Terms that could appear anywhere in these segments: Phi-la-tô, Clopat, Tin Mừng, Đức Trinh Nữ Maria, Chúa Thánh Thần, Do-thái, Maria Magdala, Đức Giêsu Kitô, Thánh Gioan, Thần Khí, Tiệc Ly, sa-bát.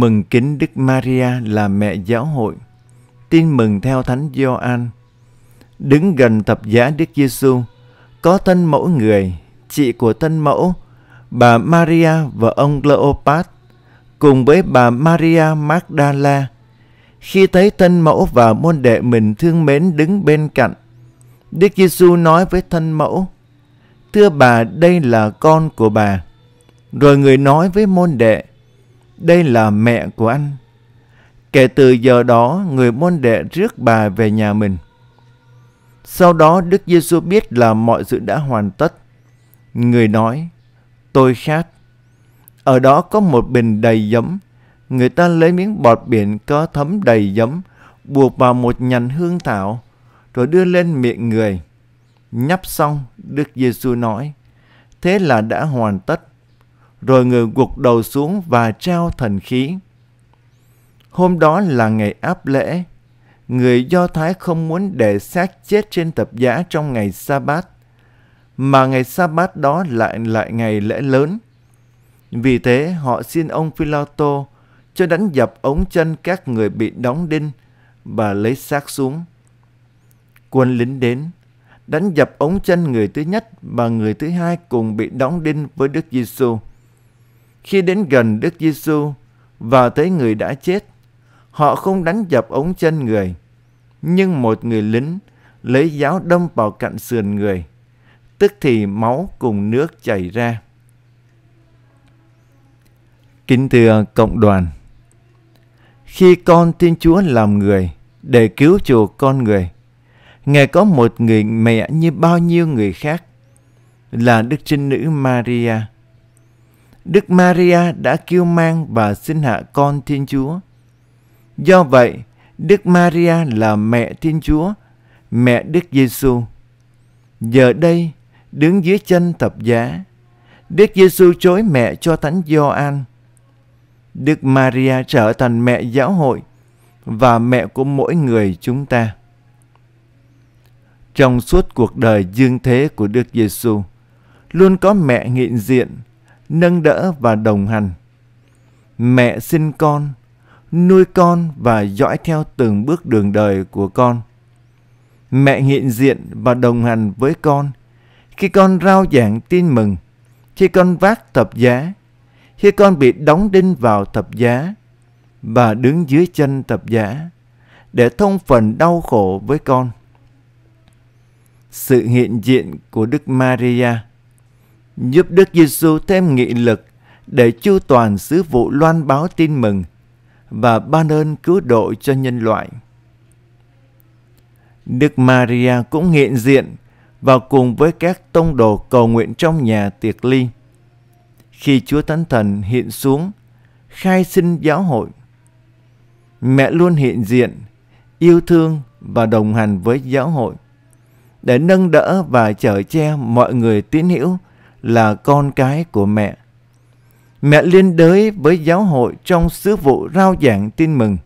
Mừng kính Đức Maria là mẹ giáo hội. Tin mừng theo Thánh Gioan. Đứng gần thập giá Đức Giêsu có thân mẫu người, chị của thân mẫu, bà Maria và ông Clopat cùng với bà Maria Magdala. Khi thấy thân mẫu và môn đệ mình thương mến đứng bên cạnh, Đức Giêsu nói với thân mẫu: "Thưa bà, đây là con của bà." Rồi người nói với môn đệ: "Đây là mẹ của anh." Kể từ giờ đó, người môn đệ rước bà về nhà mình. Sau đó Đức Giêsu biết là mọi sự đã hoàn tất. Người nói: "Tôi khát." Ở đó có một bình đầy giấm. Người ta lấy miếng bọt biển có thấm đầy giấm, buộc vào một nhành hương thảo, rồi đưa lên miệng người. Nhấp xong, Đức Giêsu nói: "Thế là đã hoàn tất." Rồi người gục đầu xuống và trao thần khí. Hôm đó là ngày áp lễ. Người Do-thái không muốn để xác chết trên thập giá trong ngày Sa-bát, mà ngày Sa-bát đó lại ngày lễ lớn. Vì thế họ xin ông Phi-la-tô cho đánh dập ống chân các người bị đóng đinh và lấy xác xuống. Quân lính đến, đánh dập ống chân người thứ nhất và người thứ hai cùng bị đóng đinh với Đức Giêsu. Khi đến gần Đức Giêsu và thấy người đã chết, họ không đánh dập ống chân người, nhưng một người lính lấy giáo đâm vào cạnh sườn người, tức thì máu cùng nước chảy ra. Kính thưa cộng đoàn, khi con Thiên Chúa làm người để cứu chuộc con người, Ngài có một người mẹ như bao nhiêu người khác, là Đức Trinh Nữ Maria. Đức Maria đã kêu mang và sinh hạ con Thiên Chúa. Do vậy, Đức Maria là mẹ Thiên Chúa, mẹ Đức Giêsu. Giờ đây, đứng dưới chân thập giá, Đức Giêsu trối mẹ cho Thánh Gioan. Đức Maria trở thành mẹ giáo hội và mẹ của mỗi người chúng ta. Trong suốt cuộc đời dương thế của Đức Giêsu, luôn có mẹ hiện diện, nâng đỡ và đồng hành. Mẹ sinh con, nuôi con và dõi theo từng bước đường đời của con. Mẹ hiện diện và đồng hành với con khi con rao giảng tin mừng, khi con vác thập giá, khi con bị đóng đinh vào thập giá và đứng dưới chân thập giá để thông phần đau khổ với con. Sự hiện diện của Đức Maria giúp Đức Giêsu thêm nghị lực để chu toàn sứ vụ loan báo tin mừng và ban ơn cứu độ cho nhân loại. Đức Maria cũng hiện diện và cùng với các tông đồ cầu nguyện trong nhà tiệc ly, khi Chúa Thánh Thần hiện xuống khai sinh giáo hội. Mẹ luôn hiện diện, yêu thương và đồng hành với giáo hội để nâng đỡ và chở che mọi người tín hữu là con cái của mẹ. Mẹ liên đới với giáo hội trong sứ vụ rao giảng tin mừng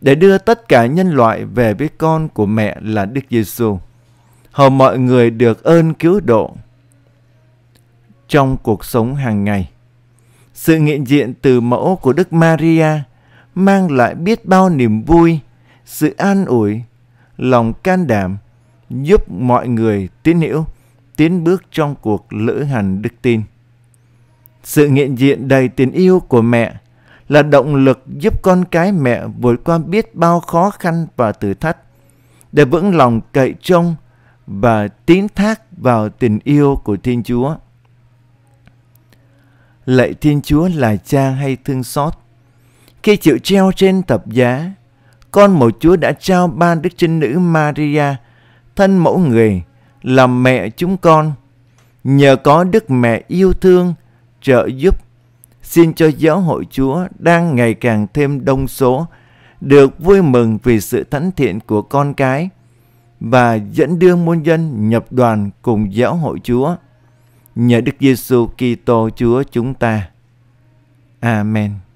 để đưa tất cả nhân loại về với con của mẹ là Đức Giêsu, hầu mọi người được ơn cứu độ. Trong cuộc sống hàng ngày, sự hiện diện từ mẫu của Đức Maria mang lại biết bao niềm vui, sự an ủi, lòng can đảm, giúp mọi người tín hữu tiến bước trong cuộc lữ hành đức tin. Sự hiện diện đầy tình yêu của mẹ là động lực giúp con cái mẹ vượt qua biết bao khó khăn và thử thách để vững lòng cậy trông và tín thác vào tình yêu của Thiên Chúa. Lạy Thiên Chúa là Cha hay thương xót, khi chịu treo trên thập giá, con Một Chúa đã trao ban Đức Trinh Nữ Maria, thân mẫu người, làm mẹ chúng con. Nhờ có Đức Mẹ yêu thương, trợ giúp, xin cho giáo hội Chúa đang ngày càng thêm đông số, được vui mừng vì sự thánh thiện của con cái và dẫn đưa muôn dân nhập đoàn cùng giáo hội Chúa. Nhờ Đức Giêsu Kitô Chúa chúng ta. Amen.